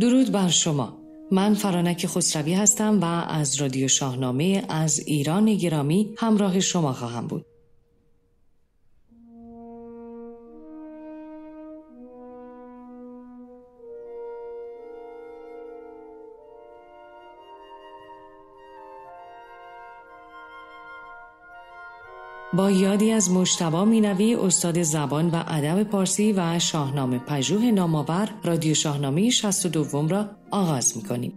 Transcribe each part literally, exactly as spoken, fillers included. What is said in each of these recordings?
درود بر شما. من فرانک خسروی هستم و از رادیو شاهنامه از ایران گرامی همراه شما خواهم بود. با یادی از مجتبی مینوی، استاد زبان و ادب پارسی و شاهنامه پژوه نامآور، رادیو شاهنامه شصت و دو را آغاز می‌کنیم.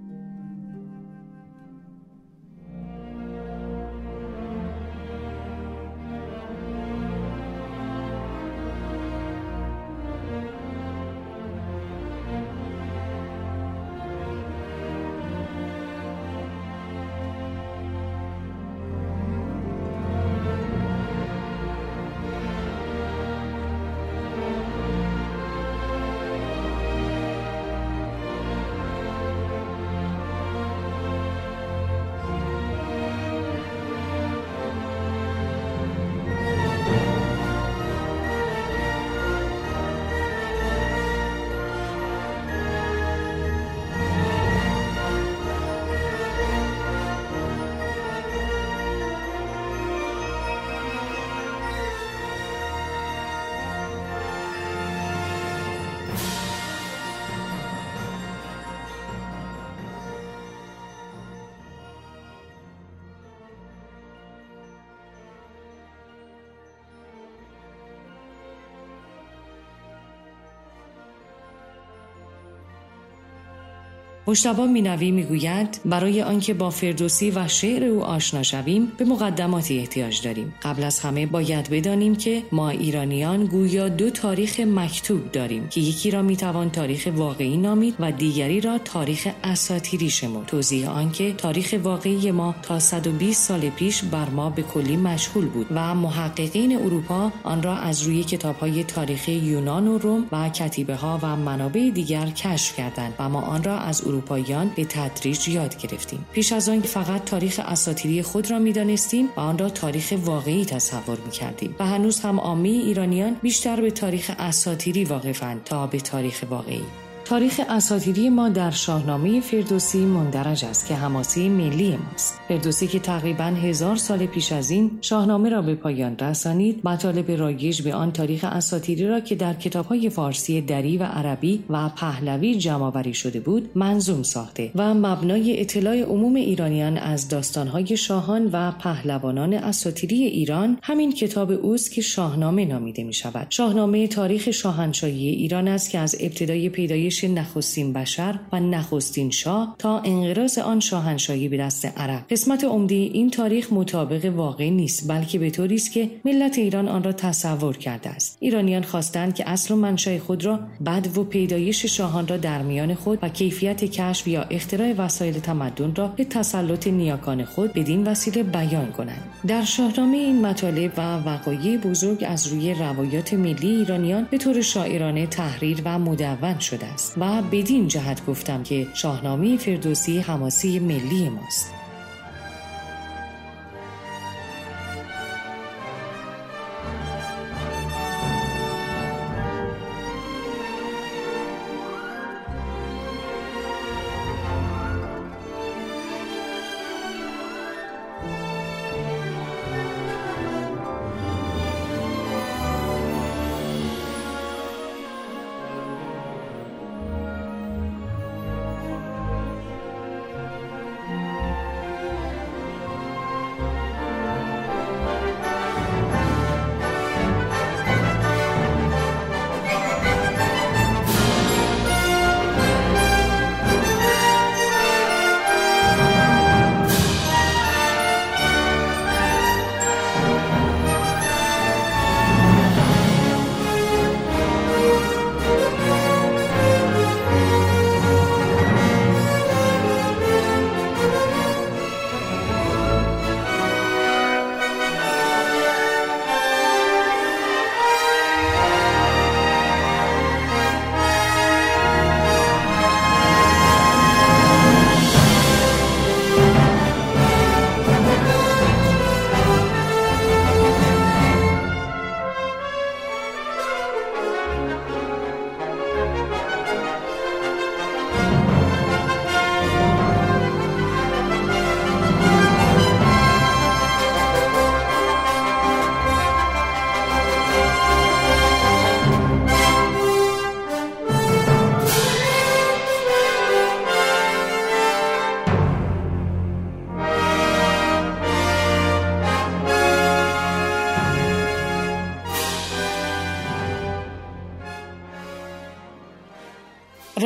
مجتبی مینوی میگوید برای آنکه با فردوسی و شعر او آشنا شویم به مقدماتی احتیاج داریم. قبل از همه باید بدانیم که ما ایرانیان گویا دو تاریخ مکتوب داریم که یکی را میتوان تاریخ واقعی نامید و دیگری را تاریخ اساطیری شمرد. توضیح آنکه تاریخ واقعی ما تا صد و بیست سال پیش بر ما به کلی مشغول بود و محققین اروپا آن را از روی کتاب‌های تاریخ یونان و روم و کتیبه‌ها و منابع دیگر کشف کردند و ما آن را از اروپا پایان به تدریج یاد گرفتیم. پیش از آن که فقط تاریخ اساطیری خود را می‌دانستیم و آن را تاریخ واقعی تصور می‌کردیم و هنوز هم عامه ایرانیان بیشتر به تاریخ اساطیری واقفند تا به تاریخ واقعی. تاریخ اساطیری ما در شاهنامه فردوسی مندرج است که حماسه ملی ماست. فردوسی که تقریباً هزار سال پیش از این شاهنامه را به پایان رسانید، مطالب رایج به آن تاریخ اساطیری را که در کتاب‌های فارسی دری و عربی و پهلوی جمع‌آوری شده بود، منظوم ساخته و مبنای اطلاع عموم ایرانیان از داستان‌های شاهان و پهلوانان اساطیری ایران همین کتاب اوست که شاهنامه نامیده می‌شود. شاهنامه تاریخ شاهنشاهی ایران است که از ابتدای پیدایش نخستین بشر و نخستین شاه تا انقراض آن شاهنشاهی به دست عرب. قسمت عمده این تاریخ مطابق واقع نیست، بلکه به طوری است که ملت ایران آن را تصور کرده است. ایرانیان خواستند که اصل و منشأ خود را، بدو و پیدایش شاهان را در میان خود و کیفیت کشف یا اختراع وسایل تمدن را به تسلط نیاکان خود بدین وسیله بیان کنند. در شاهنامه این مطالب و وقایع بزرگ از روی روایات ملی ایرانیان به طور شاعرانه تحریر و مدون شده است و بدین جهت گفتم که شاهنامه فردوسی حماسه ملی ماست.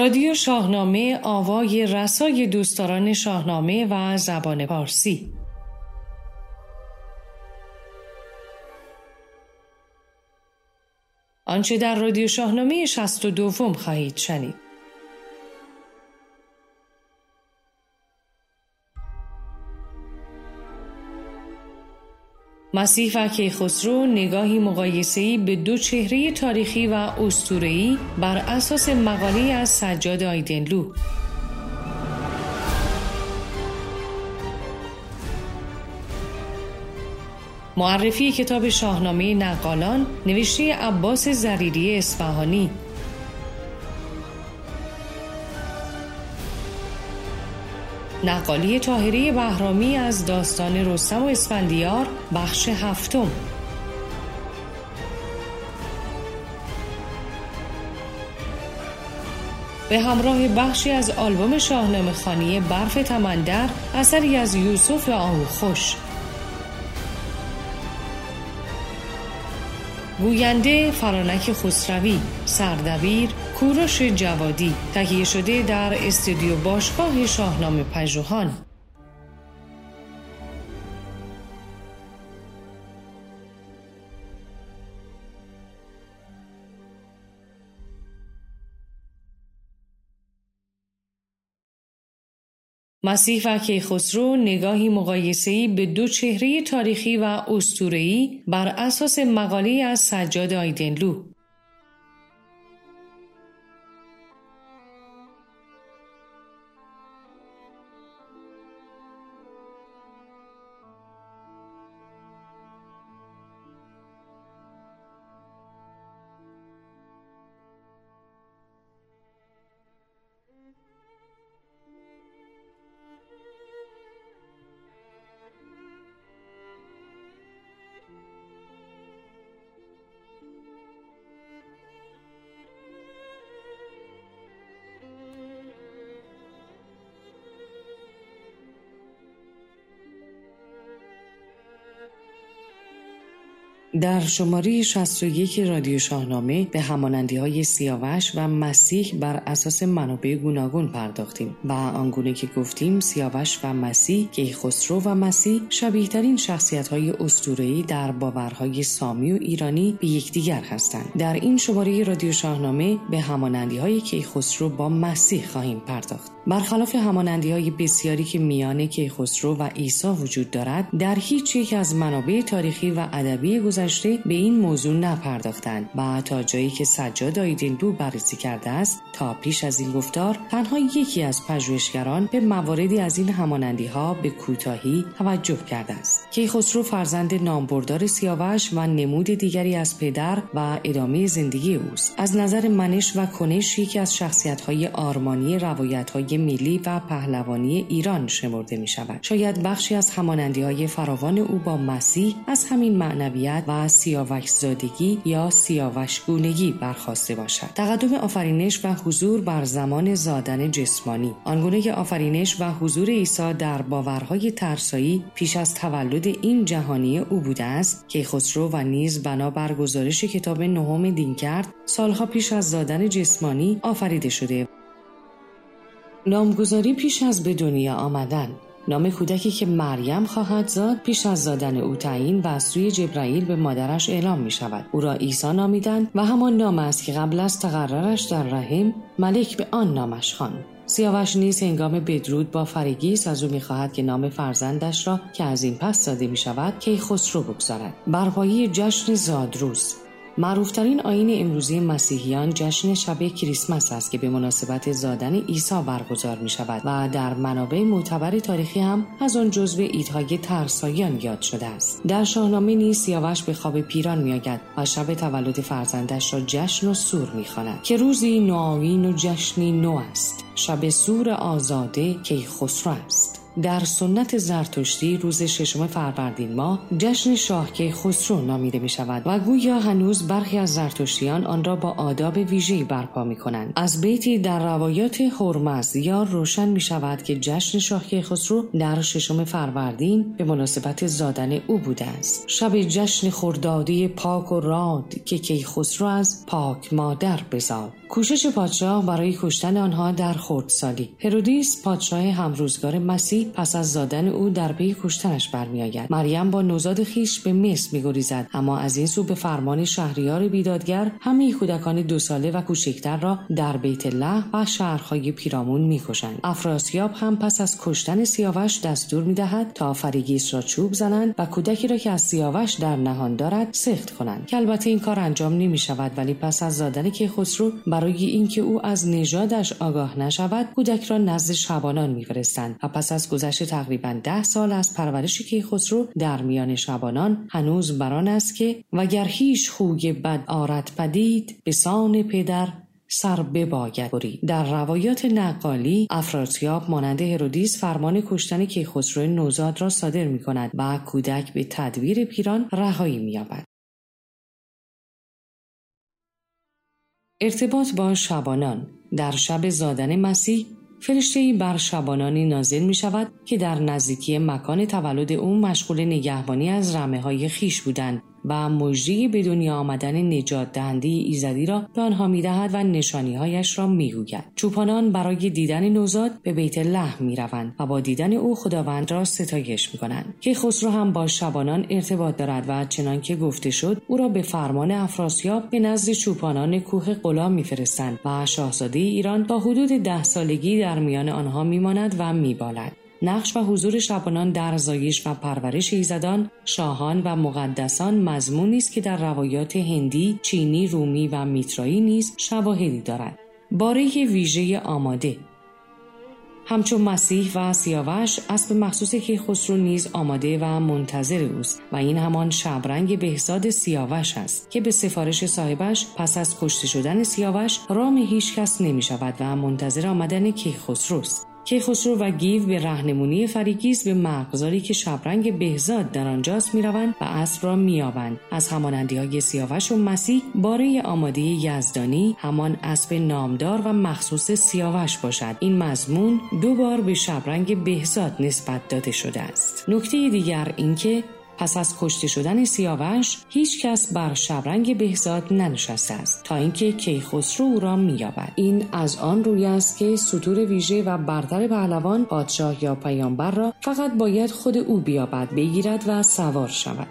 رادیو شاهنامه آوای رسای دوستداران شاهنامه و زبان پارسی. آنچه در رادیو شاهنامه شصت و دوم خواهید شنید. مسیح و کیخسرو نگاهی مقایسه‌ای به دو چهره تاریخی و اسطوره‌ای بر اساس مقاله از سجاد آیدنلو. معرفی کتاب شاهنامه نقالان نوشته عباس زریری اصفهانی. نقالی طاهره بهرامی از داستان رستم و اسفندیار بخش هفتم. به همراه بخشی از آلبوم شاهنامه خوانی برف تَمندر اثری از یوسف آهوخوش. گوینده فرانک خسروی، سردبیر کوروش جوادی، تهیه شده در استودیو باشگاه شاهنامه پژوهان. مسیح و کیخسرو نگاهی مقایسه‌ای به دو چهره تاریخی و اسطوره‌ای بر اساس مقاله از سجاد آیدنلو. در شماره شصت و یک رادیو شاهنامه به همانندی‌های سیاوش و مسیح بر اساس منابع گوناگون پرداختیم و آنگونه که گفتیم سیاوش و مسیح، کیخسرو و مسیح شبیه‌ترین شخصیت‌های اسطوره‌ای در باورهای سامی و ایرانی به یکدیگر هستند. در این شماره رادیو شاهنامه به همانندی‌های کیخسرو با مسیح خواهیم پرداخت. برخلاف همانندی‌های بسیاری که میان کیخسرو و عیسی وجود دارد، در هیچ یک از منابع تاریخی و ادبی گذشته به این موضوع نپرداختند و تا جایی که سجاد آیدنلو بررسی کرده است، تا پیش از این گفتار تنها یکی از پژوهشگران به مواردی از این همانندی‌ها به کوتاهی توجه کرده است. کیخسرو فرزند نامبردار سیاوش و نمود دیگری از پدر و ادامه زندگی اوست. از نظر منش و کنش یکی از شخصیت‌های آرمانی روایت‌های ملی و پهلوانی ایران شمرده می شود. شاید بخشی از همانندی‌های فراوان او با مسیح از همین معنویت و سیاوش زادگی یا سیاوش گونگی برخواسته باشد. تقدم آفرینش و حضور بر زمان زادن جسمانی، آنگونه که آفرینش و حضور عیسی در باورهای ترسایی پیش از تولد این جهانی او بوده است، که کیخسرو و نیز بنا بر گزارش کتاب نهم دینکرد سالها پیش از زادن جسمانی آفریده شده. نامگذاری پیش از به دنیا آمدن. نام کودکی که مریم خواهد زاد پیش از زادن او تعیین و از سوی جبرائیل به مادرش اعلام می شود. او را عیسی نامیدند و همان نام است که قبل از تقررش در رحم ملک به آن نامش خواند. سیاوش نیز هنگام بدرود با فریگیس از او می‌خواهد که نام فرزندش را که از این پس داده می شود کیخسرو بگذارد. بر پایه‌ی جشن زادروز. معروفترین آیین امروزی مسیحیان جشن شب کریسمس است که به مناسبت زادن عیسی برگزار می شود و در منابع معتبر تاریخی هم از آن جزو عیدهای ترسایان یاد شده است. در شاهنامه نیز سیاوش به خواب پیران می آید و شب تولد فرزندش را جشن و سور می خواند که روزی نوآیین و جشنی نو است. شب سور آزاده کیخسرو است. در سنت زرتشتی روز ششم فروردین ماه جشن شاه کیخسرو نامیده می شود و گویا هنوز برخی از زرتشتیان آن را با آداب ویژه‌ای برپا می کنند. از بیتی در روایات هرمز یا روشن می شود که جشن شاه کیخسرو در ششم فروردین به مناسبت زادن او بوده است. شب جشن خردادی پاک و راد که کیخسرو از پاک مادر بزاد. کوشش پادشاه برای کشتن آنها در خردسالی. هرودیس پادشاه همروزگار مسیح پس از زادن او در پی کشتنش برمی‌آید. مریم با نوزاد خیش به مصر می‌گریزد، اما از این سو به فرمان شهریار بیدادگر همه کودکان دو ساله و کوچکتر را در بیت الله و شهرهای پیرامون می‌کشند. افراسیاب هم پس از کشتن سیاوش دستور می‌دهد تا فریگیس را چوب زنند و کودکی را که از سیاوش در نهان دارد سخت کنند. که البته این کار انجام نمی‌شود، ولی پس از زادن کیخسرو برای اینکه او از نژادش آگاه نشود کودک را نزد شبانان می‌فرستند و پس از گذشت تقریباً ده سال از پرورش کیخسرو در میان شبانان هنوز بران است که وگر هیچ خوی بد آرد پدید به سان پدر سر بباید برید. در روایات نقالی افراسیاب مانند هرودیس فرمان کشتن کیخسرو نوزاد را صادر می‌کند و کودک به تدبیر پیران رهایی می‌یابد. ارتباط با شبانان. در شب زادن مسیح فرشته‌ای بر شبانانی نازل می شود که در نزدیکی مکان تولد او مشغول نگهبانی از رمه‌های خیش بودند و مژده به دنیا آمدن نجات دهنده ایزدی را به آنها می‌دهد و نشانی‌هایش را می‌گوید. چوپانان برای دیدن نوزاد به بیت الله می‌روند و با دیدن او خداوند را ستایش می‌کنند. کیخسرو هم با شبانان ارتباط دارد و چنان که گفته شد او را به فرمان افراسیاب به نزد چوپانان کوه غلام می‌فرستند و شاهزاده ایران با حدود ده سالگی در میان آنها می‌ماند و می‌بالد. نقش و حضور شبانان در زایش و پرورش ایزدان، شاهان و مقدسان مضمونی است که در روایات هندی، چینی، رومی و میترایی نیز شواهدی دارد. باره ویژه آماده. همچون مسیح و سیاوش، اسب مخصوص کیخسرو نیز آماده و منتظر اوست و این همان شبرنگ بهزاد سیاوش است که به سفارش صاحبش پس از کشته شدن سیاوش رام هیچ کس نمی شود و منتظر آمدن کیخسرو است. کیخسرو و گیو به راهنمایی فریگیس به مرغزاری که شبرنگ بهزاد در آنجاست می‌روند و اسب را می‌یابند. از همانندی‌های سیاوش و مسیح باره آماده یزدانی همان اسب نامدار و مخصوص سیاوش باشد. این مضمون دو بار به شبرنگ بهزاد نسبت داده شده است. نکته دیگر اینکه پس از کشته شدن سیاوش هیچ کس بر شبرنگ بهزاد ننشسته است تا اینکه کیخسرو او را می‌یابد. این از آن روی است که ستور ویژه و برتر پهلوان، پادشاه یا پیامبر را فقط باید خود او بیابد، بگیرد و سوار شود.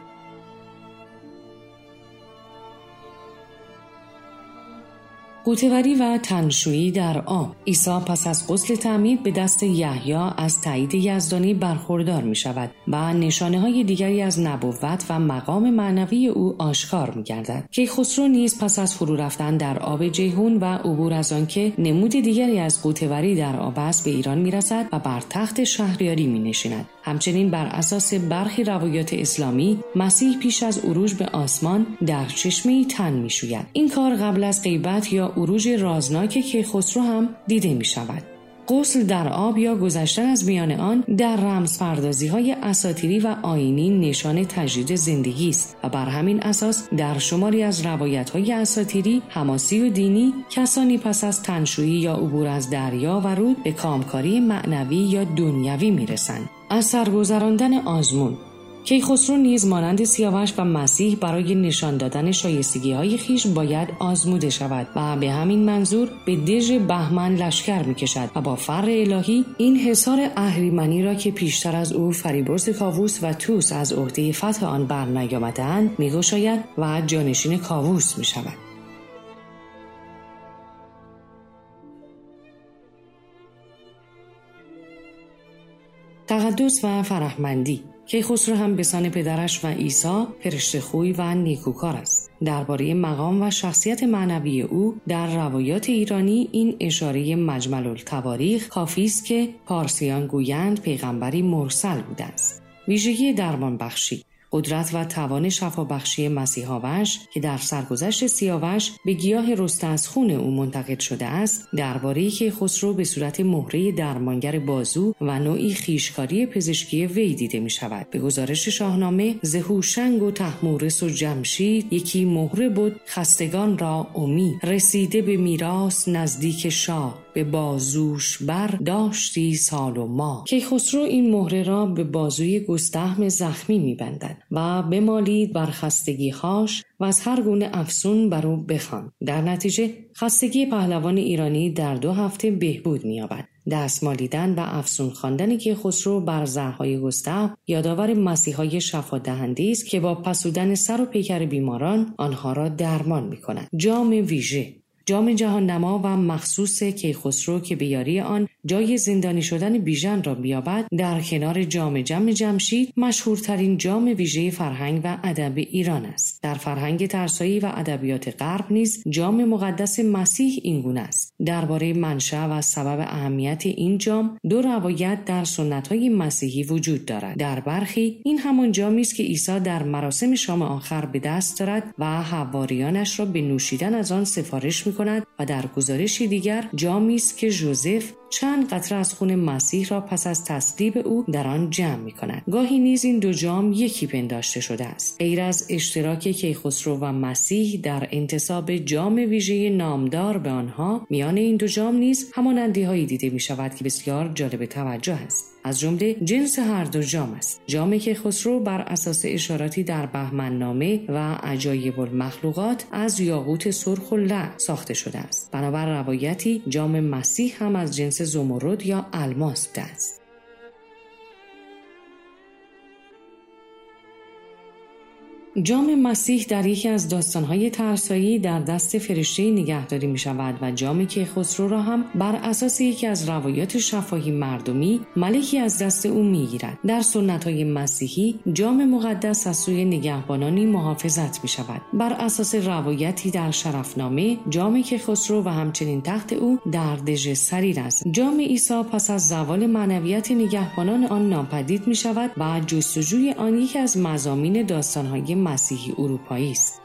قوتوری و تنشویی در آب. عیسی پس از غسل تعمید به دست یحیی از تایید یزدانی برخوردار می شود و نشانه های دیگری از نبوت و مقام معنوی او آشکار می گردد. کیخسرو نیز پس از فرو رفتن در آب جیهون و عبور از آن که نمود دیگری از قوتوری در آب است به ایران می رسد و بر تخت شهریاری می نشیند. همچنین بر اساس برخی روایات اسلامی مسیح پیش از عروج به آسمان در چشمه تن می شوید. این کار قبل از غیبت یا عروج رازناک کیخسرو هم دیده می شود. غسل در آب یا گذشتن از میان آن در رمزپردازی‌های اساطیری و آیینی نشان تجدید زندگی است و بر همین اساس در شماری از روایت‌های اساطیری، حماسی و دینی کسانی پس از تنشویی یا عبور از دریا و رود به کامکاری معنوی یا دنیوی می‌رسند. از سرگذراندن آزمون. کیخسرو نیز مانند سیاوش و مسیح برای نشان دادن شایستگی‌های خیش باید آزموده شود و به همین منظور به دژ بهمن لشکر می‌کشد و با فر الهی این حصار اهریمنی را که پیشتر از او فریبرز کاووس و توس از عهده فتح آن برنیامده‌اند می‌گشاید و جانشین کاووس می‌شود. تقدس و فرهمندی. کیخسرو هم بسان پدرش و عیسی فرشته‌خوی و نیکوکار است. درباره مقام و شخصیت معنوی او در روایات ایرانی این اشاره مجمل التواریخ کافی است که پارسیان گویند پیغمبری مرسل بوده است. ویژگی درمان بخشی. قدرت و توان شفابخشی مسیحاوش که در سرگذشت سیاوش به گیاه رسته از خون او منتقل شده است، درباره‌ای که خسرو به صورت مهره درمانگر بازو و نوعی خیشکاری پزشکی وی دیده می شود. به گزارش شاهنامه، زهوشنگ و تحمورس و جمشید یکی مهره بود، خستگان را امید رسیده به میراث نزدیک شاه، به بازوش بر داشتی سال و ما. که کیخسرو این مهره را به بازوی گستهم زخمی می‌بندد و بمالید بر خستگی‌هاش و از هر گونه افسون بر او بخواند. در نتیجه خستگی پهلوان ایرانی در دو هفته بهبود می‌یابد. دست مالیدن و افسون خواندن کیخسرو بر زخم‌های گستهم یادآور مسیحای شفادهنده است که با پسودن سر و پیکر بیماران آنها را درمان می‌کند. جام ویژه، جام جهان نما و مخصوص کیخسرو که به یاری آن جای زندانی شدن بیژن را بیابد، در کنار جام جم جمشید مشهورترین جام ویژه فرهنگ و ادب ایران است. در فرهنگ ترسایی و ادبیات غرب نیز جام مقدس مسیح اینگونه است. درباره منشأ و سبب اهمیت این جام دو روایت در سنت‌های مسیحی وجود دارد. در برخی این همان جامی است که عیسی در مراسم شام آخر به دست دارد و حواریانش را به نوشیدن از آن سفارش می‌کند و در گزارشی دیگر جامی است که ژوزف چند قطره از خون مسیح را پس از تصلیب او در آن جمع می کند. گاهی نیز این دو جام یکی پنداشته شده است. غیر از اشتراک کیخسرو و مسیح در انتساب جام ویژه نامدار به آنها، میان این دو جام نیز همانندی هایی دیده می شود که بسیار جالب توجه است. از جمله جنس هر دو جام است. جامی که کیخسرو بر اساس اشاراتی در بهمن نامه و عجایب المخلوقات از یاقوت سرخ و لعل ساخته شده است. بنابر روایتی جام مسیح هم از جنس زمرد یا الماس بوده است. جام مسیح در یکی از داستان‌های ترسایی در دست فرشته نگهداری می‌شود و جامی که کیخسرو را هم بر اساس یکی از روایات شفاهی مردمی ملکی از دست او می‌گیرد. در سنت‌های مسیحی جام مقدس از سوی نگهبانانی محافظت می‌شود. بر اساس روایتی در شرفنامه جامی که کیخسرو و همچنین تخت او در دژ سریر است. جام عیسی پس از زوال معنویت نگهبانان آن ناپدید می‌شود و جستجوی آن یکی از مضامین داستان‌های مسیحی اروپایی است.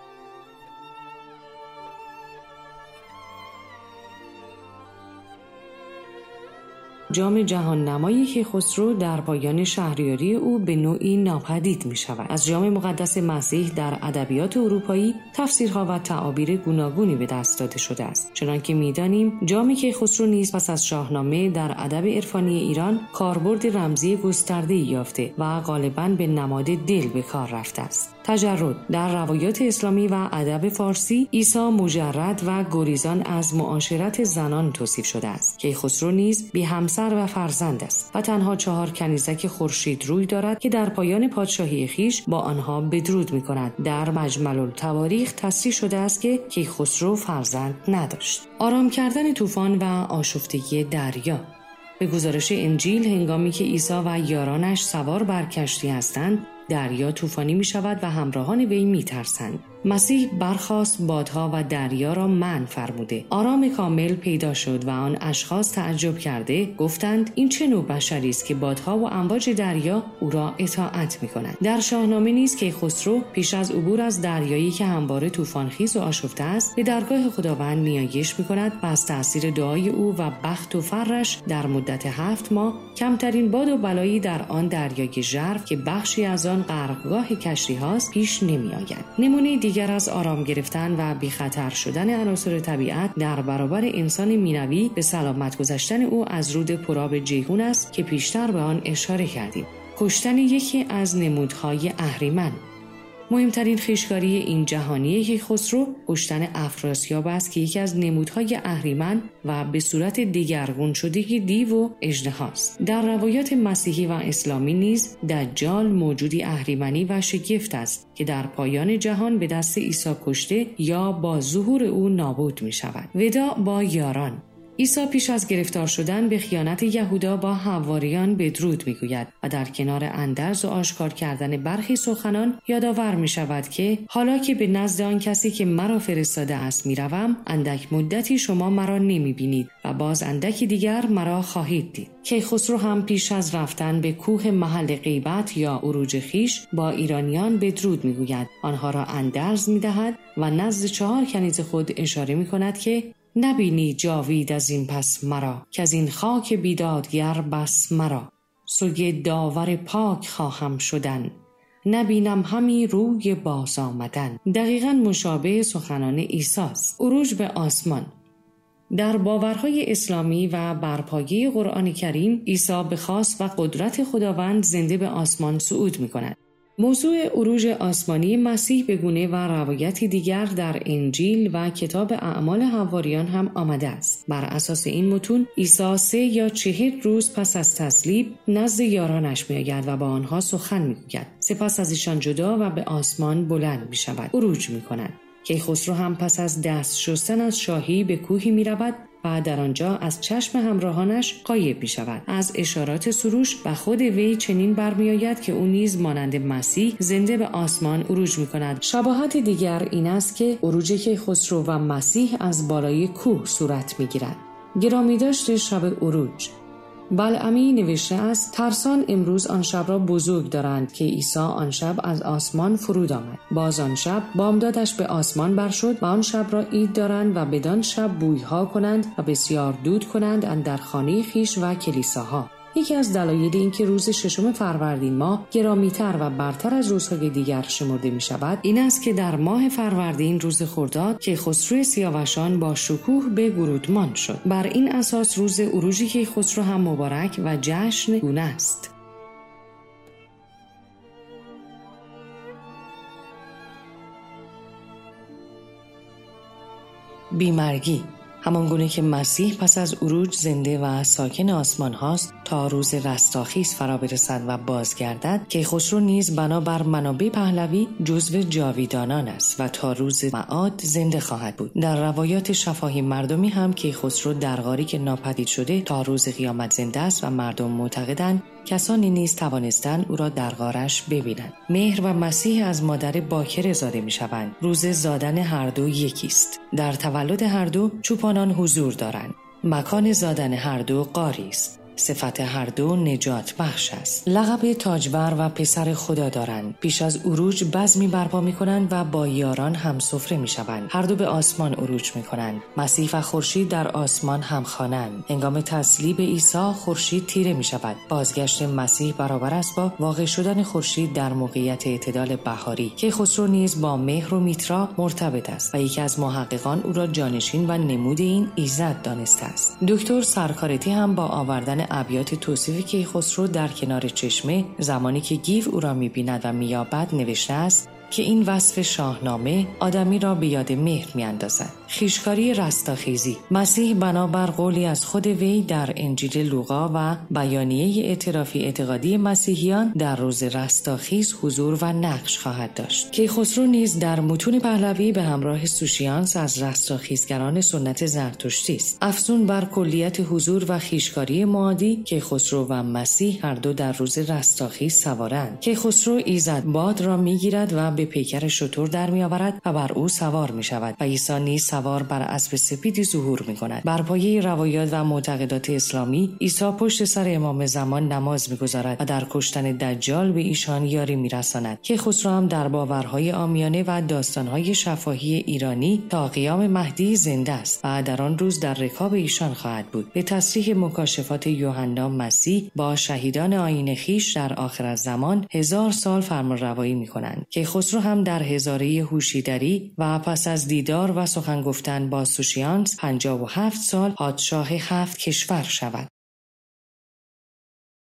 جام جهان نمایی که کیخسرو در پایان شهریاری او به نوعی ناپدید می شود. از جام مقدس مسیح در ادبیات اروپایی تفسیرها و تعابیر گوناگونی به دست داده شده است. چنانکه می دانیم جام کیخسرو نیز پس از شاهنامه در ادب عرفانی ایران کاربرد رمزی گسترده‌ای یافته و غالباً به نماد دل به کار رفته است. تجرد در روایات اسلامی و ادب فارسی عیسی مجرد و گریزان از معاشرت زنان توصیف شده است. کیخسرو نیز بی همسر و فرزند است و تنها چهار کنیزک خورشید روی دارد که در پایان پادشاهی خیش با آنها بدرود می کند. در مجمل التواریخ تصریح شده است که کیخسرو فرزند نداشت. آرام کردن طوفان و آشفتگی دریا. به گزارش انجیل هنگامی که عیسی و یارانش سوار بر کشتی هستند، دریا طوفانی می شود و همراهان وی می ترسند. مسیح برخاست، بادها و دریا را منع فرموده. آرام کامل پیدا شد و آن اشخاص تعجب کرده گفتند این چه نوع بشری است که بادها و امواج دریا او را اطاعت می‌کنند. در شاهنامه نیز که کیخسرو پیش از عبور از دریایی که همواره طوفان‌خیز و آشفته است به درگاه خداوند نیایش می‌کند و از تأثیر دعای او و بخت و فرش در مدت هفت ماه کمترین باد و بلایی در آن دریای ژرف که بخشی از آن غرقگاه کشتی‌هاست پیش نمی‌آید. نمونه دیگر از آرام گرفتن و بی‌خطر شدن عناصر طبیعت در برابر انسان مینوی به سلامت گذشتن او از رود پرآب جیهون است که پیشتر به آن اشاره کردیم. کشتن یکی از نمودهای اهریمن. مهمترین خیشکاری این جهانیه که کیخسرو کشتن افراسیاب است که یکی از نمودهای اهریمن و به صورت دگرگون شدگی دیو و اژدهاست. در روایات مسیحی و اسلامی نیز دجال موجودی اهریمنی و شگفت است که در پایان جهان به دست عیسی کشته یا با ظهور او نابود می شود. وداع با یاران. عیسی پیش از گرفتار شدن به خیانت یهودا با حواریان بدرود میگوید و در کنار اندرز و آشکار کردن برخی سخنان یادآور میشود که حالا که به نزد آن کسی که مرا فرستاده است میروم، اندک مدتی شما مرا نمیبینید و باز اندکی دیگر مرا خواهید دید. کیخسرو هم پیش از رفتن به کوه محل غیبت یا عروج خویش با ایرانیان بدرود میگوید، آنها را اندرز میدهد و نزد چهار کنیز خود اشاره میکند که نبینی جاوید از این پس مرا، که از این خاک بیدادگر بس مرا. سوی داور پاک خواهم شدن، نبینم همی روی باز آمدن. دقیقاً مشابه سخنان عیسی است. عروج به آسمان. در باورهای اسلامی و برپایه قرآن کریم، عیسی به خاص و قدرت خداوند زنده به آسمان صعود می‌کند. موضوع عروج آسمانی مسیح به گونه و روایت دیگر در انجیل و کتاب اعمال حواریان هم آمده است. بر اساس این متون، عیسی سه یا چهل روز پس از تصلیب نزد یارانش می‌آید و با آنها سخن می‌گوید. سپس از ایشان جدا و به آسمان بلند می‌شود. عروج می‌کند. کیخسرو هم پس از دست شستن از شاهی به کوهی می‌رود و در آنجا از چشم همراهانش غایب می‌شود. از اشارات سروش و خود وی چنین برمی‌آید که او نیز مانند مسیح زنده به آسمان عروج می‌کند. شباهت دیگر این است که عروج کیخسرو و مسیح از بالای کوه صورت می‌گیرد. گرامیداشت شب عروج. بلعمی نوشته است: ترسان امروز آن شب را بزرگ دارند که عیسی آن شب از آسمان فرود آمد. باز آن شب بامدادش به آسمان برشد و آن شب را عید دارند و بدان شب بویها کنند و بسیار دود کنند اندر خانه خیش و کلیساها. یکی از دلایل این که روز ششم فروردین ماه گرامیتر و برتر از روزهای دیگر شمرده می شود این است که در ماه فروردین روز خرداد که کیخسرو سیاوشان با شکوه به گرودمان شد. بر این اساس روز عروج کیخسرو هم مبارک و جشن گونه است. بیمارگی. همانگونه که مسیح پس از عروج زنده و ساکن آسمان هاست تا روز رستاخیز فرا برسد و بازگردد، کیخسرو نیز بنابر منابع پهلوی جزو جاویدانان است و تا روز معاد زنده خواهد بود. در روایات شفاهی مردمی هم کیخسرو در غاری که ناپدید شده تا روز قیامت زنده است و مردم معتقدند کسانی نیز توانستند او را در غارش ببینند. مهر و مسیح از مادر باکر زاده می‌شوند. روز زادن هر دو یکی است. در تولد هر دو چوپانان حضور دارند. مکان زادن هر دو غاری است. صفت هر دو نجات بخش است. لقب تاجور و پسر خدا دارند. پیش از عروج بزمی برپا می‌کنند و با یاران همسفره می‌شوند. هر دو به آسمان عروج می‌کنند. مسیح و خورشید در آسمان همخوانند. هنگام تصلیب عیسی خورشید تیره می‌شود. بازگشت مسیح برابر است با واقع شدن خورشید در موقعیت اعتدال بهاری. کیخسرو نیز با مهر و میترا مرتبط است و یکی از محققان او را جانشین و نمود این عزت دانسته است. دکتر سرکارتی هم با آوردن ابیات توصیفی که کیخسرو در کنار چشمه زمانی که گیو او را می‌بیند و میابد نوشته است که این وصف شاهنامه آدمی را به یاد مهر می‌اندازد. خیشکاری رستاخیزی. مسیح بنابر قولی از خود وی در انجیل لوقا و بیانیه اعترافی اعتقادی مسیحیان در روز رستاخیز حضور و نقش خواهد داشت. کیخسرو نیز در متون پهلوی به همراه سوشیانس از رستاخیزگران سنت زرتشتی است. افزون بر کلیت حضور و خیشکاری معادی، کیخسرو و مسیح هر دو در روز رستاخیز سوارند. کیخسرو ایزد باد را میگیرد و به پیکر شتر در میآورد و بر او سوار میشود و عیسی نیز سوار بر اسب سپیدی ظهور میکند. بر پایه روایات و معتقدات اسلامی، عیسی پشت سر امام زمان نماز میگذارد و در کشتن دجال به ایشان یاری میرساند. کیخسرو هم در باورهای عامیانه و داستانهای شفاهی ایرانی تا قیام مهدی زنده است و در آن روز در رکاب ایشان خواهد بود. به تصریح مکاشفات یوحنا مسیح با شهیدان آیین خویش در آخر زمان هزار سال فرمانروایی میکنند. کیخسرو هم در هزاره هوشیداری و پس از دیدار و سخن گفتن با سوشیانس پنجاه و هفت سال پادشاه هفت کشور شود.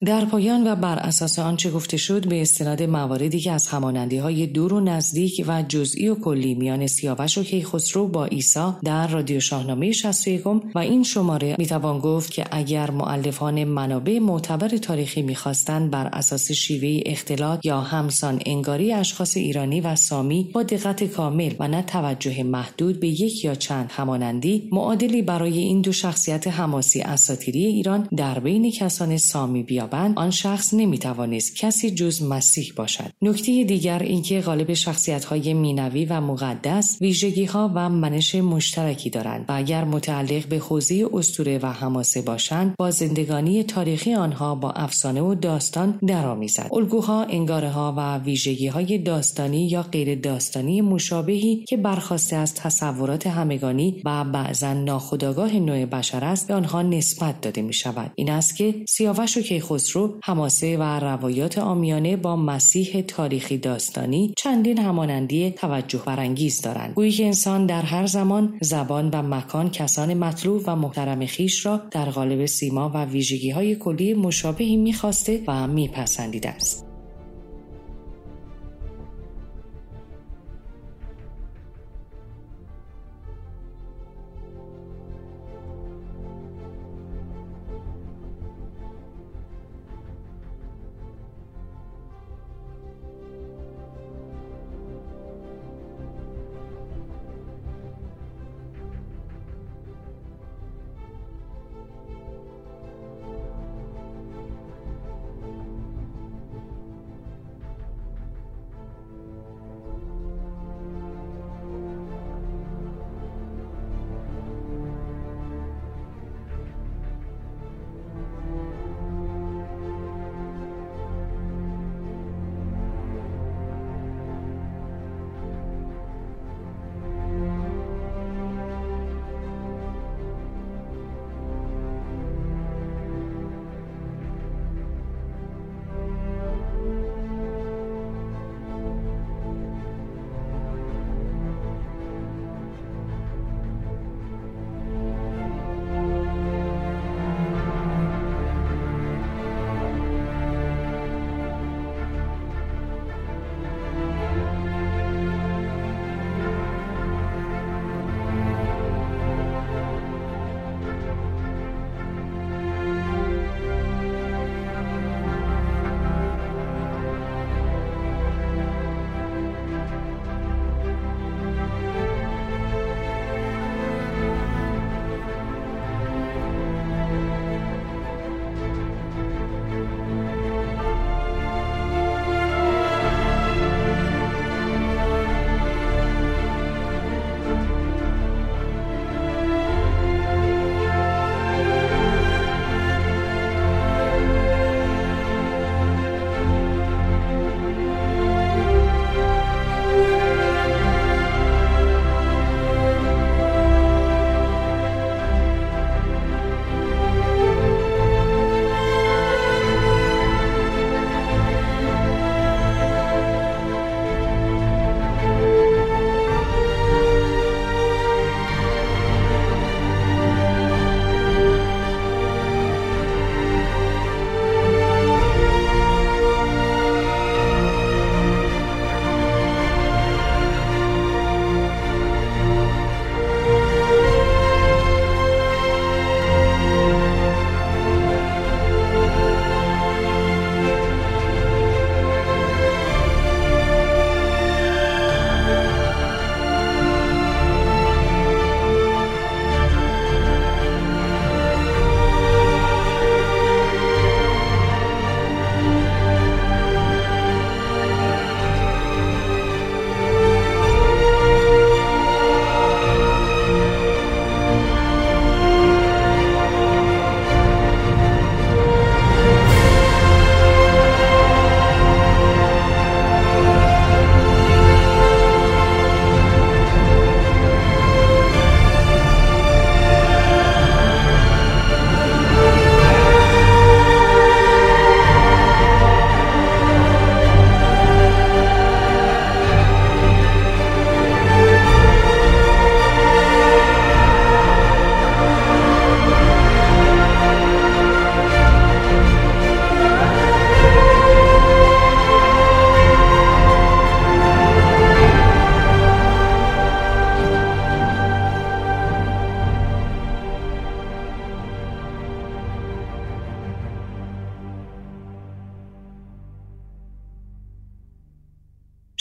در پایان و بر اساس آنچه گفته شد به استناد مواردی که از همانندی‌های دور و نزدیک و جزئی و کلی میان سیاوش و کیخسرو با عیسی در رادیو شاهنامه شصت و یک و این شماره میتوان گفت که اگر مؤلفان منابع معتبر تاریخی می‌خواستند بر اساس شیوه اختلاط یا همسان انگاری اشخاص ایرانی و سامی با دقت کامل و نه توجه محدود به یک یا چند همانندی معادلی برای این دو شخصیت حماسی اساطیری ایران در بین کسان سامی بیابند، آن شخص نمیتوانست کسی جز مسیح باشد. نکته دیگر اینکه غالب شخصیت‌های مینوی و مقدس ویژگی‌ها و منش مشترکی دارند و اگر متعلق به حوزه اسطوره و حماسه باشند با زندگانی تاریخی آنها با افسانه و داستان درآمیزد. الگوها، انگاره‌ها و ویژگی‌های داستانی یا غیر داستانی مشابهی که برخواسته از تصورات همگانی و بعضاً ناخودآگاه نوع بشر است به آنها نسبت داده می‌شود. این است که سیاوش و کیخسرو حماسه و روایات عامیانه با مسیح تاریخی داستانی چندین همانندی توجه برانگیز دارند، گویی که انسان در هر زمان، زبان و مکان کسان مطلوب و محترم خیش را در قالب سیما و ویژگی‌های کلی مشابهی می‌خواسته و می‌پسندیده است.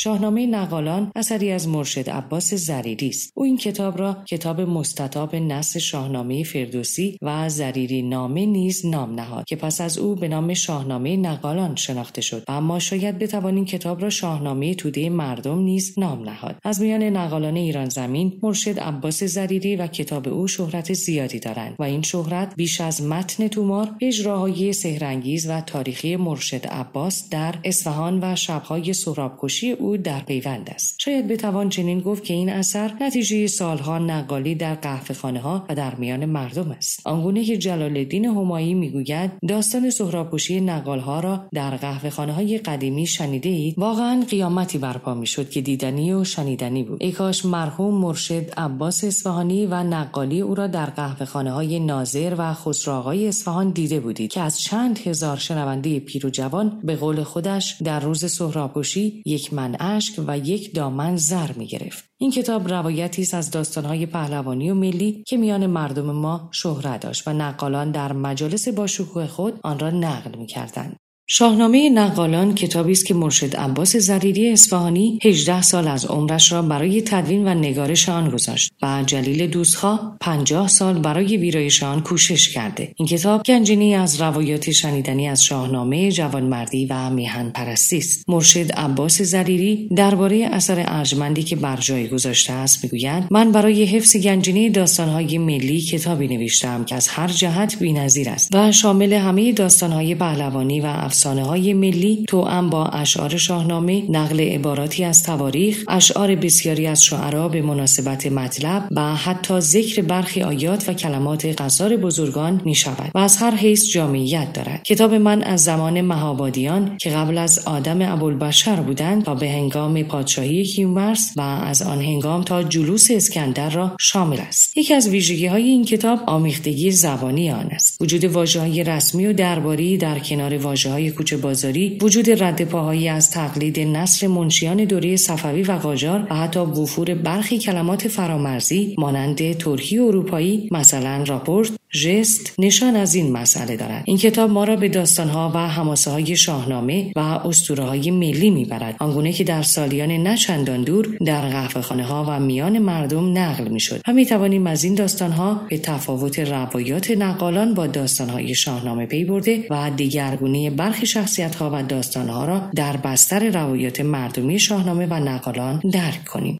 شاهنامه نقالان اثری از مرشد عباس زریری است. او این کتاب را کتاب مستطاب نثر شاهنامه فردوسی و زریری نامه نیز نام نهاد که پس از او به نام شاهنامه نقالان شناخته شد. و اما شاید بتوانیم کتاب را شاهنامه توده مردم نیز نام نهاد. از میان نقالان ایران زمین مرشد عباس زریری و کتاب او شهرت زیادی دارند و این شهرت بیش از متن تومار، اجراهای سحرانگیز و تاریخی مرشد عباس در اصفهان و شب‌های سهراب‌کشی او در پیوند است. شاید بتوان چنین گفت که این اثر نتیجه سالها نقالی در قهوه‌خانه‌ها و در میان مردم است. آنگونه که جلال‌الدین همایی می‌گوید داستان سهراب‌کشی نقال‌ها را در قهوه‌خانه‌های قدیمی شنیدید، واقعاً قیامتی برپا می‌شد که دیدنی و شنیدنی بود. ای کاش مرحوم مرشد عباس اصفهانی و نقالی او را در قهوه‌خانه‌های ناظر و خسروآقای اصفهان دیده بودید که از چند هزار شنونده پیر و جوان به قول خودش در روز سهراب‌کشی یک من اشک و یک دامن زر می‌گرفت. این کتاب روایتی است از داستان‌های پهلوانی و ملی که میان مردم ما شهرت داشت و نقالان در مجالس باشکوه خود آن را نقل می‌کردند. شاهنامه نقالان کتابی است که مرشد عباس زریری اصفهانی هجده سال از عمرش را برای تدوین و نگارش آن گذاشت و جلیل دوستها پنجاه سال برای ویرایش آن کوشش کرده. این کتاب گنجینه‌ای از روایات شنیدنی از شاهنامه، جوانمردی و میهن پرستی است. مرشد عباس زریری درباره اثر ارجمندی که بر جای گذاشته است میگوید: من برای حفظ گنجینه داستان‌های ملی کتابی نوشتم که از هر جهت بی‌نظیر است و شامل همه داستان‌های پهلوانی و افسانه‌های ملی توأم با اشعار شاهنامه، نقل عباراتی از تواریخ، اشعار بسیاری از شعرا به مناسبت مطلب و حتی ذکر برخی آیات و کلمات قصار بزرگان می‌شود و از هر حیث جامعیت دارد. کتاب من از زمان مهابادیان که قبل از آدم ابوالبشر بودند تا به هنگام پادشاهی کیومرث و از آن هنگام تا جلوس اسکندر را شامل است. یکی از ویژگی‌های این کتاب آمیختگی زبانی آن است. وجود واژه‌های رسمی و درباری در کنار واژه‌های کوچه بازاری، وجود ردپاهایی از تقلید نثر منشیان دوره صفوی و قاجار و حتی وفور برخی کلمات فرامرزی مانند ترکی اروپایی، مثلا راپورت، ژست، نشان از این مسئله دارد. این کتاب ما را به داستان‌ها و حماسه‌های شاهنامه و اسطوره‌های ملی می‌برد، آنگونه که در سالیان نه چندان دور در قهوه‌خانه‌ها و میان مردم نقل می‌شد. ما می‌توانیم از این داستان‌ها به تفاوت روایات نقالان با داستان‌های شاهنامه پی برده و دیگرگونی برخی شخصیت‌ها و داستان‌ها را در بستر روایات مردمی شاهنامه و نقالان درک کنیم.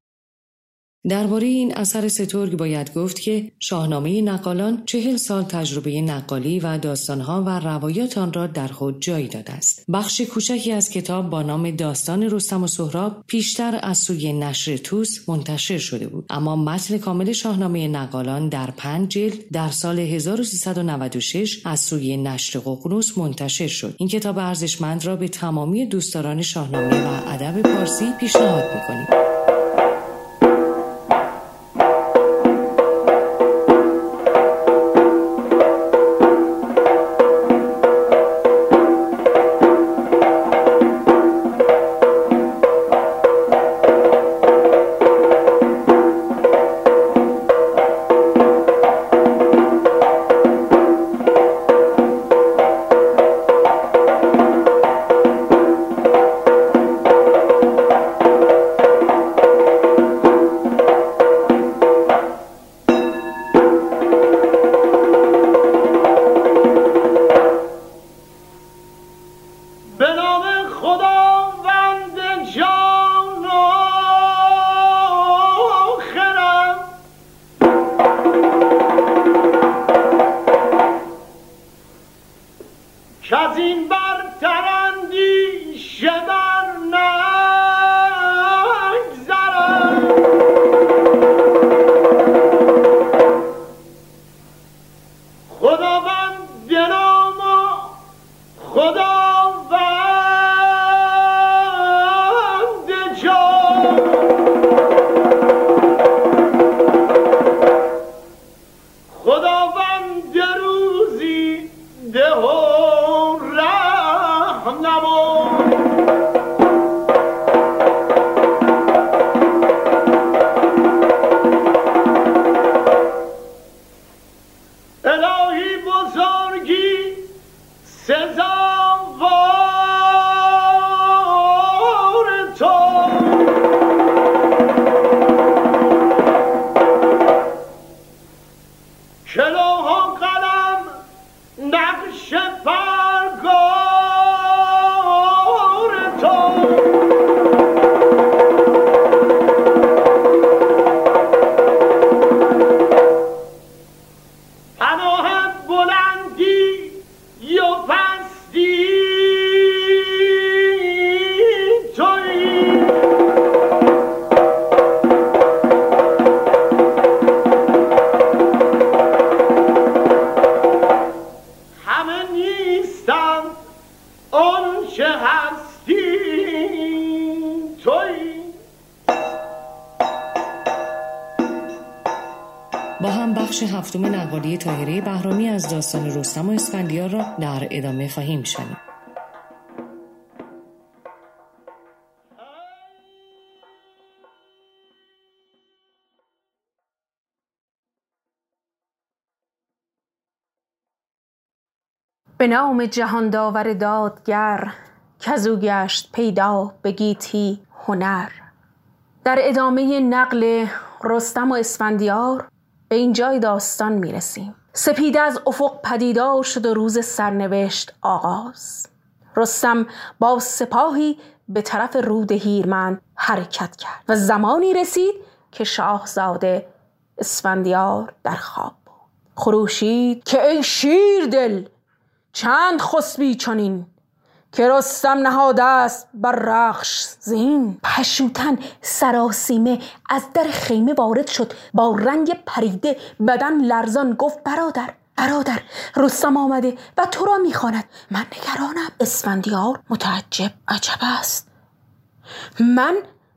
درباره این اثر سترگ باید گفت که شاهنامه نقالان چهل سال تجربه نقالی و داستانها و روایات آن را در خود جای داده است. بخش کوچکی از کتاب با نام داستان رستم و سهراب پیشتر از سوی نشر طوس منتشر شده بود، اما متن کامل شاهنامه نقالان در پنج جلد در سال هزار و سیصد و نود و شش از سوی نشر ققنوس منتشر شد. این کتاب ارزشمند را به تمامی دوستداران شاهنامه و ادب پارسی پیشنهاد می‌کنیم. بخش هفتم نقالی طاهره بهرامی از داستان رستم و اسفندیار را در ادامه خواهیم شنید. به نام جهان داور دادگر، کزو گشت پیدا به گیتی هنر. در ادامه نقل رستم و اسفندیار به اینجای داستان میرسیم. سپیده از افق پدیدار شد و روز سرنوشت آغاز. رستم با سپاهی به طرف رود هیرمند حرکت کرد و زمانی رسید که شاهزاده اسفندیار در خواب بود. خروشید که ای شیر دل چند خسبی چنین، که رستم نهاده است بر رخش زین. پشوتن سراسیمه از در خیمه وارد شد، با رنگ پریده بدن لرزان. گفت برادر برادر رستم آمده و تو را میخواند. من نگرانم. اسفندیار متعجب: عجب است، من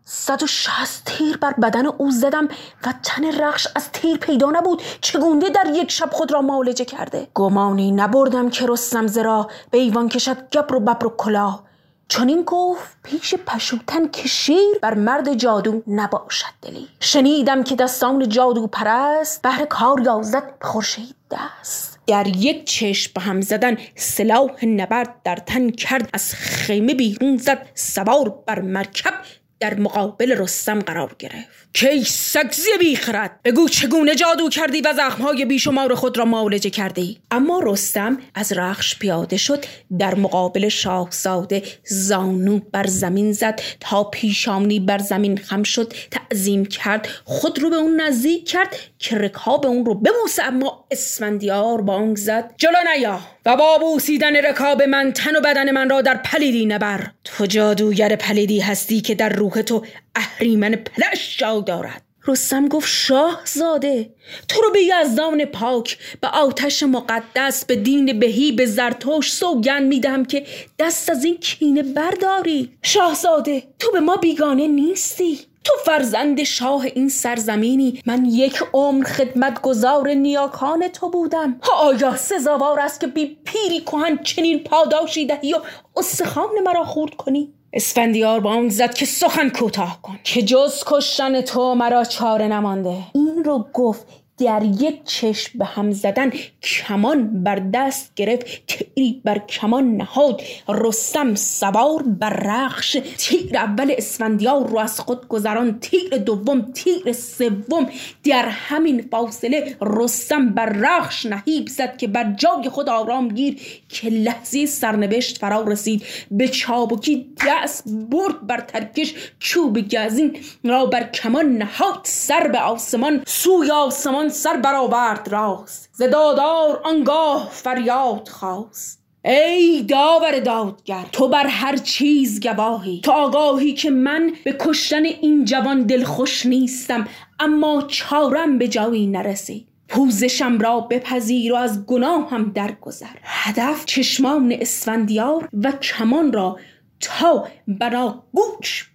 صد و شصت تیر بر بدن او زدم و تن رخش از تیر پیدا نبود. چگونه در یک شب خود را معالجه کرده؟ گمانی نبردم که رستم زرا به ایوان کشد گبر و ببر و کلا. چون این گفت پیش پشوتن که شیر بر مرد جادو نباشد دلی. شنیدم که دستان جادو پرست، بهر کار یازد خورشید دست. در یک چشم به هم زدن سلاح نبرد در تن کرد، از خیمه بیرون زد سوار بر مرکب، در مقابل رستم قرار گرفت. کی سگزی بیخرد، بگو چگونه جادو کردی و زخمهای بیشمار خود را معالجه کردی؟ اما رستم از رخش پیاده شد، در مقابل شاهزاده زانو بر زمین زد تا پیشانی بر زمین خم شد، تعظیم کرد، خود رو به اون نزدیک کرد که رکاب اون رو ببوسه. اما اسفندیار بانگ زد: جلو نیا و با بوسیدن رکاب من تن و بدن من را در پلیدی نبر. تو جادوگر پلیدی هستی که در روح تو اهریمن پلش جا دارد. رستم گفت: شاهزاده، تو رو به یزدان پاک، به آتش مقدس، به دین بهی، به زرتوش سوگند میدهم که دست از این کینه برداری. شاهزاده، تو به ما بیگانه نیستی، تو فرزند شاه این سرزمینی. من یک عمر خدمتگزار نیاکان تو بودم. آیا سزاوار است که بی پیری کهن چنین پاداشی دهی و استخوان مرا خورد کنی؟ اسفندیار بانگ زد که سخن کوتاه کن، که جز کشتن تو مرا چاره نمانده. این رو گفت در یک چشم به هم زدن کمان بر دست گرفت، تیری بر کمان نهاد. رستم سوار بر رخش، تیر اول اسفندیار رو از خود گذران، تیر دوم، تیر سوم. در همین فاصله رستم بر رخش نهیب زد که بر جای خود آرام گیر، که لحظه سرنوشت فرا رسید. به چابکی دست برد بر ترکش، چوب گزین را بر کمان نهاد، سر به آسمان، سوی آسمان سر برآورد راست. ز دادار آنگاه فریاد خواست: ای داور دادگر، تو بر هر چیز گواهی. تو آگاهی که من به کشتن این جوان دلخوش نیستم، اما چارم به جایی نرسید. پوزشم را بپذیر و از گناهم درگذر. هدف چشمان اسفندیار و کمان را تا بنا گوش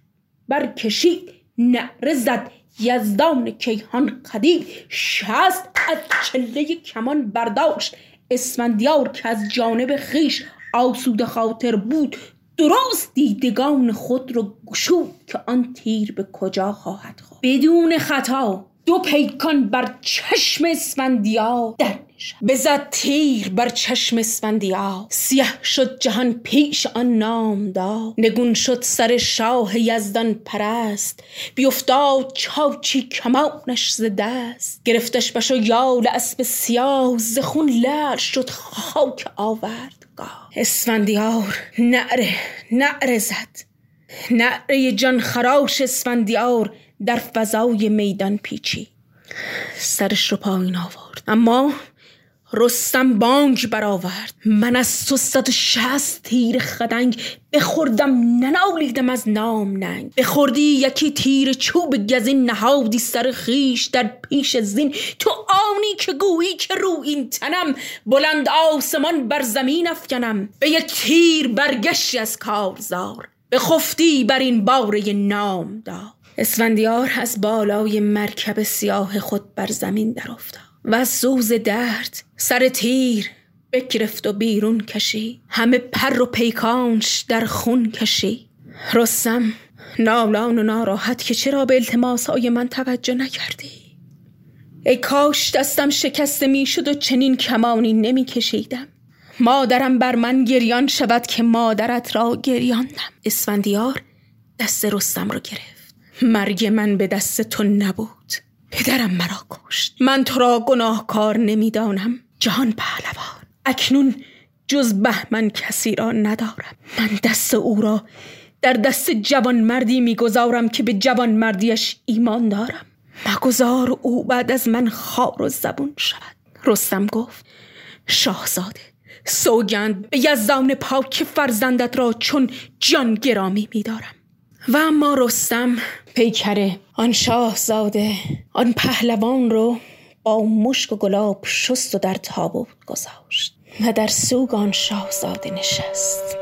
برکشید. نعره زد یزدان کیهان قدیر، شست از چله کمان برداشت. اسفندیار که از جانب خیش آسوده خاطر بود، درست دیدگان خود رو گشود که آن تیر به کجا خواهد خورد. بدون خطا دو پیکان بر چشم اسفندیار در نشست، بزد تیر بر چشم اسفندیار. سیاه شد جهان پیش آن نامدار، نگون شد سر شاه یزدان پرست. بیفتاد چاوچی کمانش ز دست، گرفتش بشو یال اسب سیاه. ز خون لعل شد خاک آوردگاه. اسفندیار نعره نعره زد، نعره جان خراش اسفندیار در فضای میدان پیچی، سرش رو پایین آورد. اما رستم بانگ برآورد: من از تو صد و شصت تیر خدنگ بخوردم، ننالیدم از نام ننگ. بخوردی یکی تیر چوب گزین، نهادی سر خیش در پیش زین. تو آنی که گویی که رو این تنم، بلند آسمان بر زمین افکنم. به یک تیر برگشتی از کارزار، بخفتی بر این باره نام دار. اسفندیار از بالای مرکب سیاه خود بر زمین در افتاد. و از سوز درد سر تیر بگرفت و بیرون کشی، همه پر و پیکانش در خون کشی. رستم نالان و ناراحت که چرا به التماسهای من توجه نکردی؟ ای کاش دستم شکسته می شد و چنین کمانی نمی کشیدم. مادرم بر من گریان شود که مادرت را گریاندم. اسفندیار دست رستم را گرفت. مرگ من به دست تو نبود، پدرم مرا کشت. من تو را گناهکار نمی دانم جهان پهلوان. اکنون جز بهمن کسی را ندارم. من دست او را در دست جوان مردی می گذارم که به جوان مردیش ایمان دارم. مگذار او بعد از من خار و زبون شود. رستم گفت شاهزاده، سوگند به یزدان پاک که فرزندت را چون جان گرامی می‌دارم. و اما رستم پیکره آن شاهزاده، آن پهلوان رو با مشک و گلاب شست و در تابوت گذاشت و در سوگ آن شاهزاده نشست.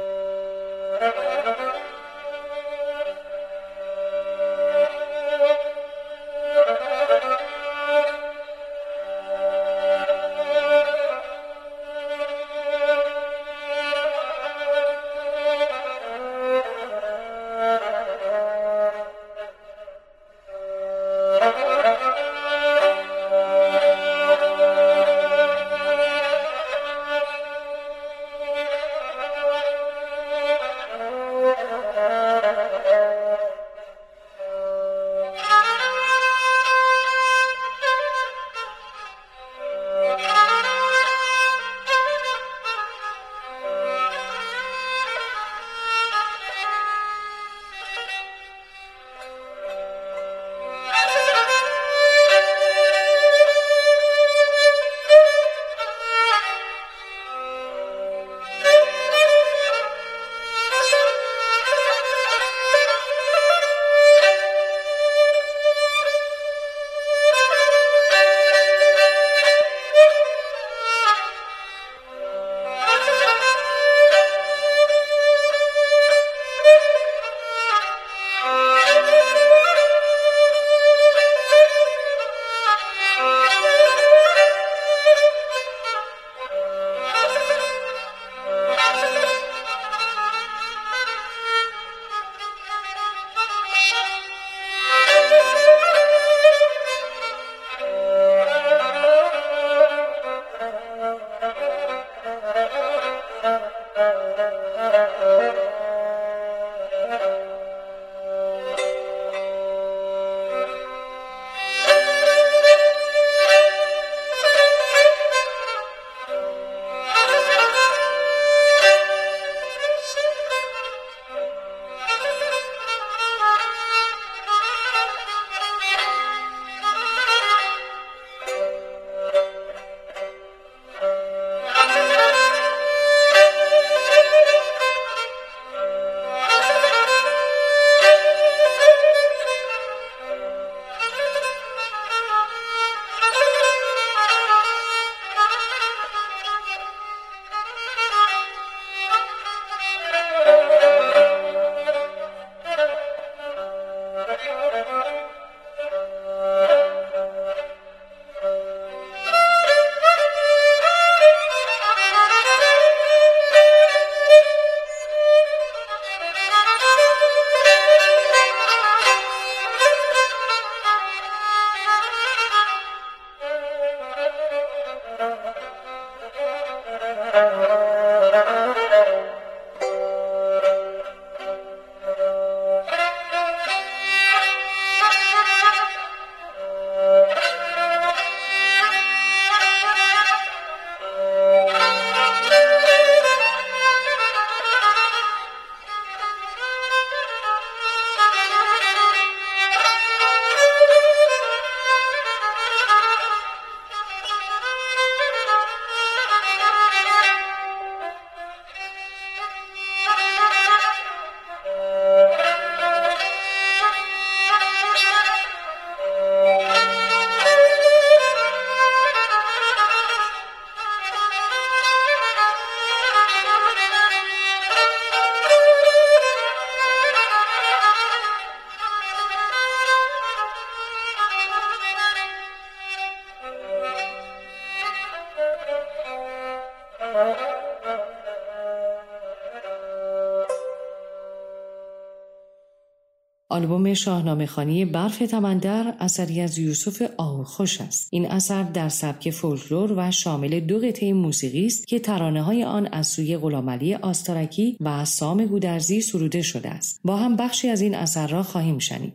آلبوم شاهنامه خوانی برف تَمندر اثری از یوسف آهوخوش است. این اثر در سبک فولکلور و شامل دو قطعه موسیقی است که ترانه‌های آن از سوی غلامعلی آستارکی و سام گودرزی سروده شده است. با هم بخشی از این اثر را خواهیم شنید.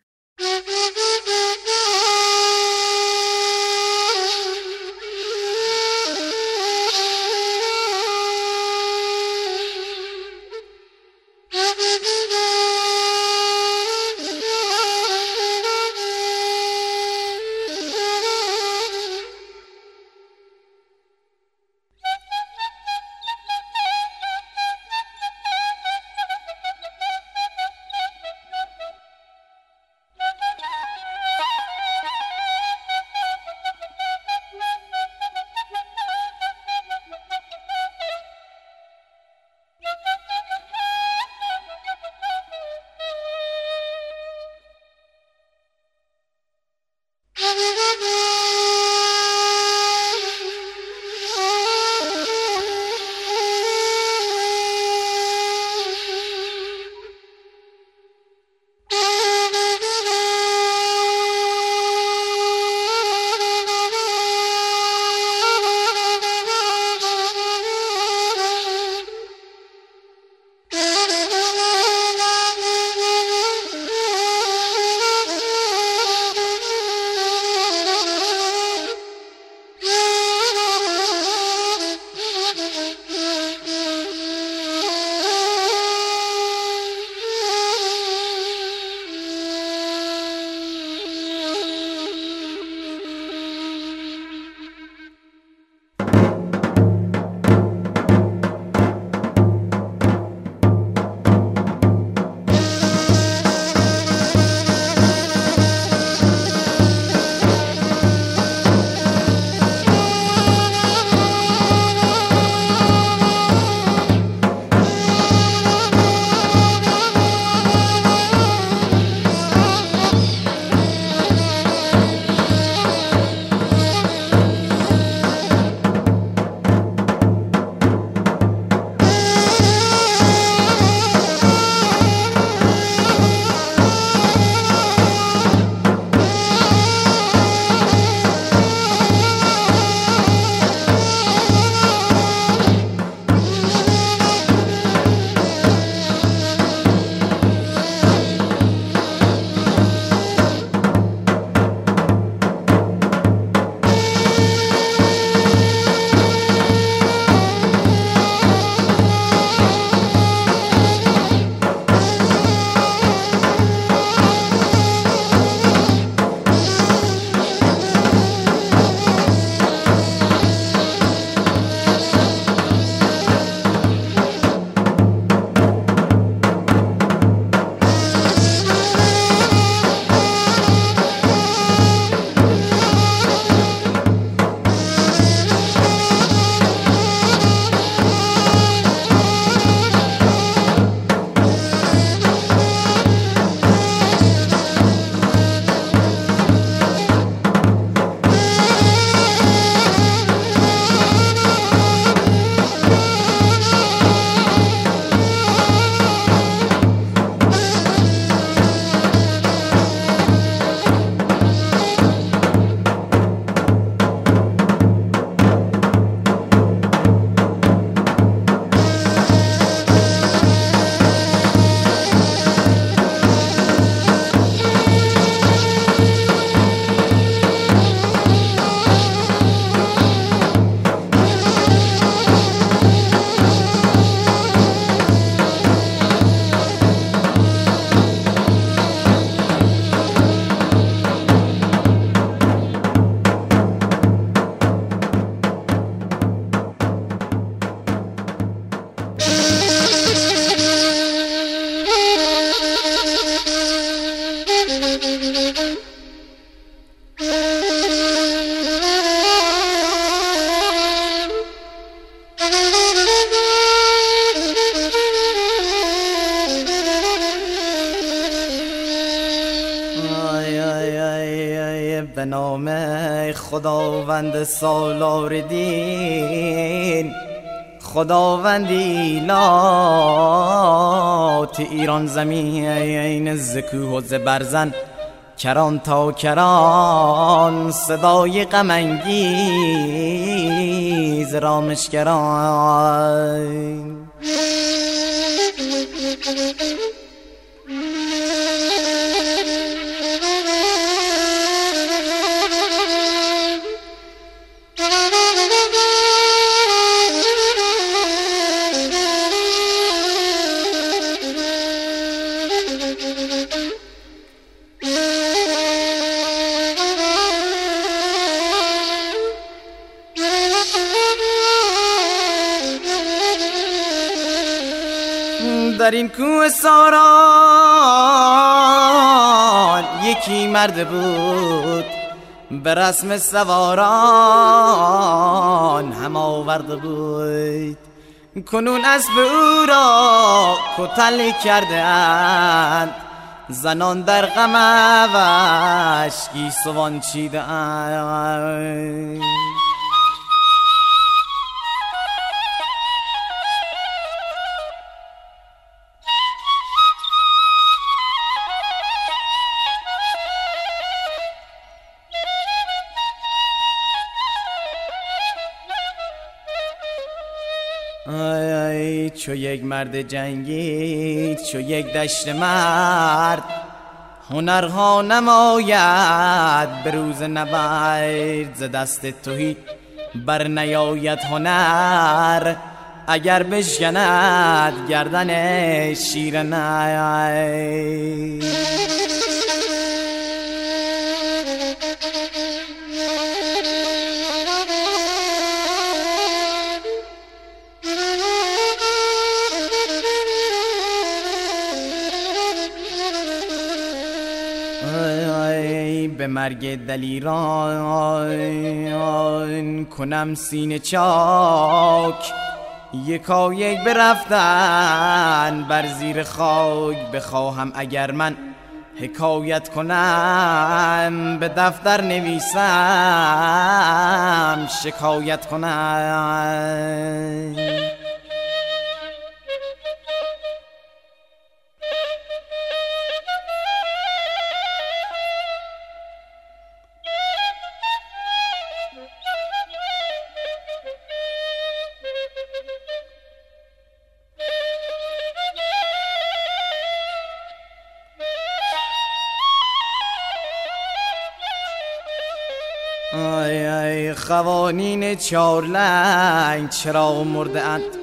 خداوند سالار دین، خداوندی لات ایران زمین ز کوه و ز برزن کران تا کران صدای غم انگیز رامشگران. در این کوه ساران یکی مرد بود به رسم سواران هم آورده بود. کنون اسب او را کتل کرده اند، زنان در غم اوش گیسوان چیده اند. چو یک مرد جنگید چو یک دشت مرد، هنرها نماید به روز نبرد. ز دست تهی بر نیاید هنر، اگر بشکند گردن شیر نر. به مرگ دلیران کنم سینه چاک، یکا یک برفتن بر زیر خاک. بخواهم اگر من حکایت کنم، به دفتر نویسم شکایت کنم. خوانین چارلنگ چرا مرده اند،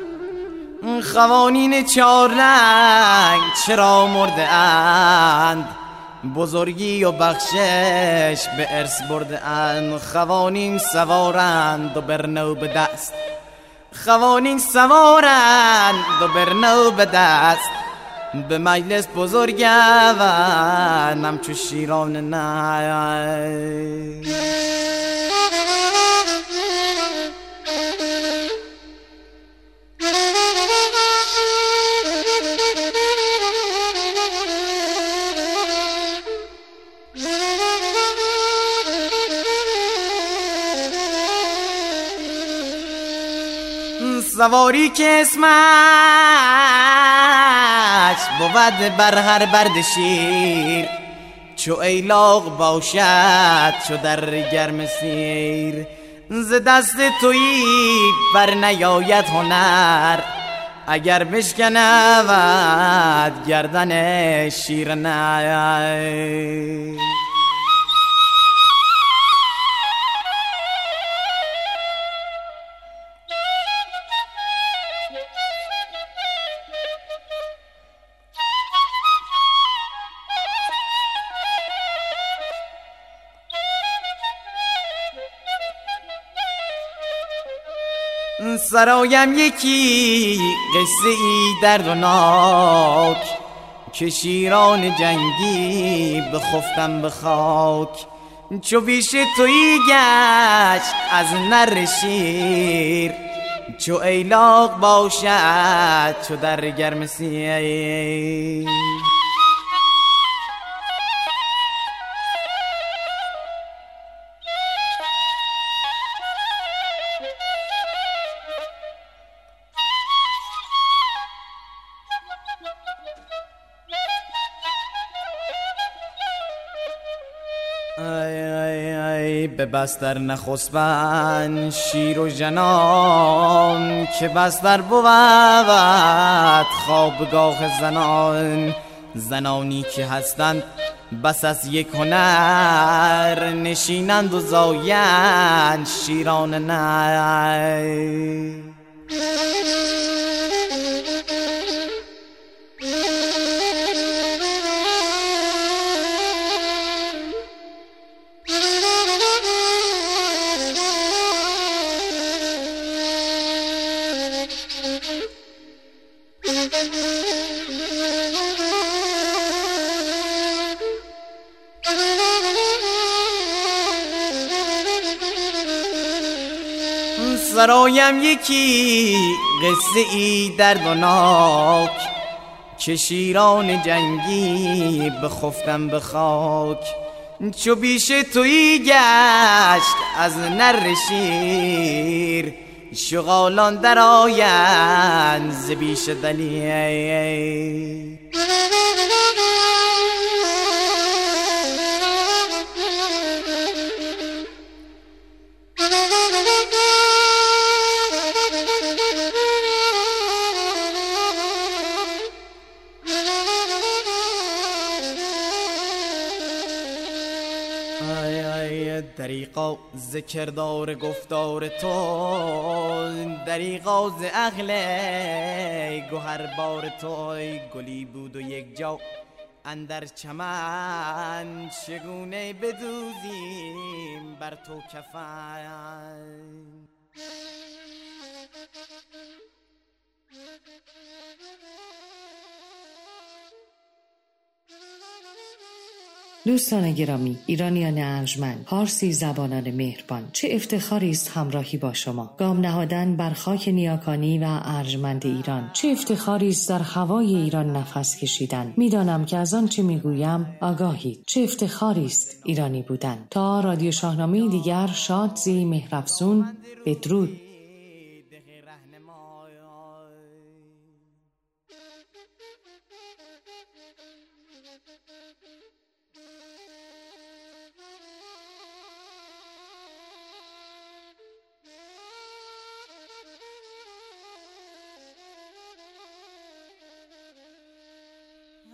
خوانین چارلنگ چرا مرده اند، بزرگی و بخشش به ارث برده اند. خوانین سوارند و برنو به دست، خوانین سوارند و برنو به دست، به مجلس بزرگ و نمچو شیران نه. سواری که اسمش بود بر هر برد شیر، چو ایلاغ باشد چو در گرم سیر. ز دست تویی بر نیاید هنر، اگر بشکند گردن شیر نر. سرایم یکی قصه ای دردناک، که شیران جنگی بخفتم به خاک. چو بیش تویی گشت از نر شیر، چو ایلاق باشد چو در گرم سیر. ای به بستر نخسبن شیر و جنان، که بستر بود خوابگاه زنان. زنانی که هستند بس از یک هنر، نشینند و زایند شیران نر. سرایم یکی قصه ای دردناک، که شیران جنگی بخفتم به خاک. چو بیش تویی گشت از نر شیر، شغالان در آیند ز بیش دلیر. دریغا ز کردار گفتار تو، دریغا ز عقل گوهر بار تو. گلی بود و یک جا اندر چمن، چگونه بدوزیم بر تو کفن. دوستان گرامی، ایرانیان ارجمند، پارسی زبانان مهربان، چه افتخاری است همراهی با شما. گام نهادن بر خاک نیاکانی و ارجمند ایران، چه افتخاری است در هوای ایران نفس کشیدن. میدانم که از آن چه میگویم آگاهید. چه افتخاری است ایرانی بودن. تا رادیو شاهنامه دیگر، شاد زی مهرافزون، بدرود.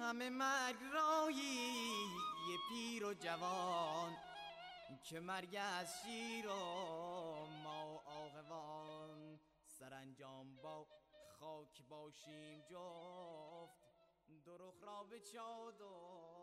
همه مرگ رایی یه پیر و جوان، که مرگ از شیر و ما و آقوان. سرانجام با خاک باشیم جفت، درخ را به چادر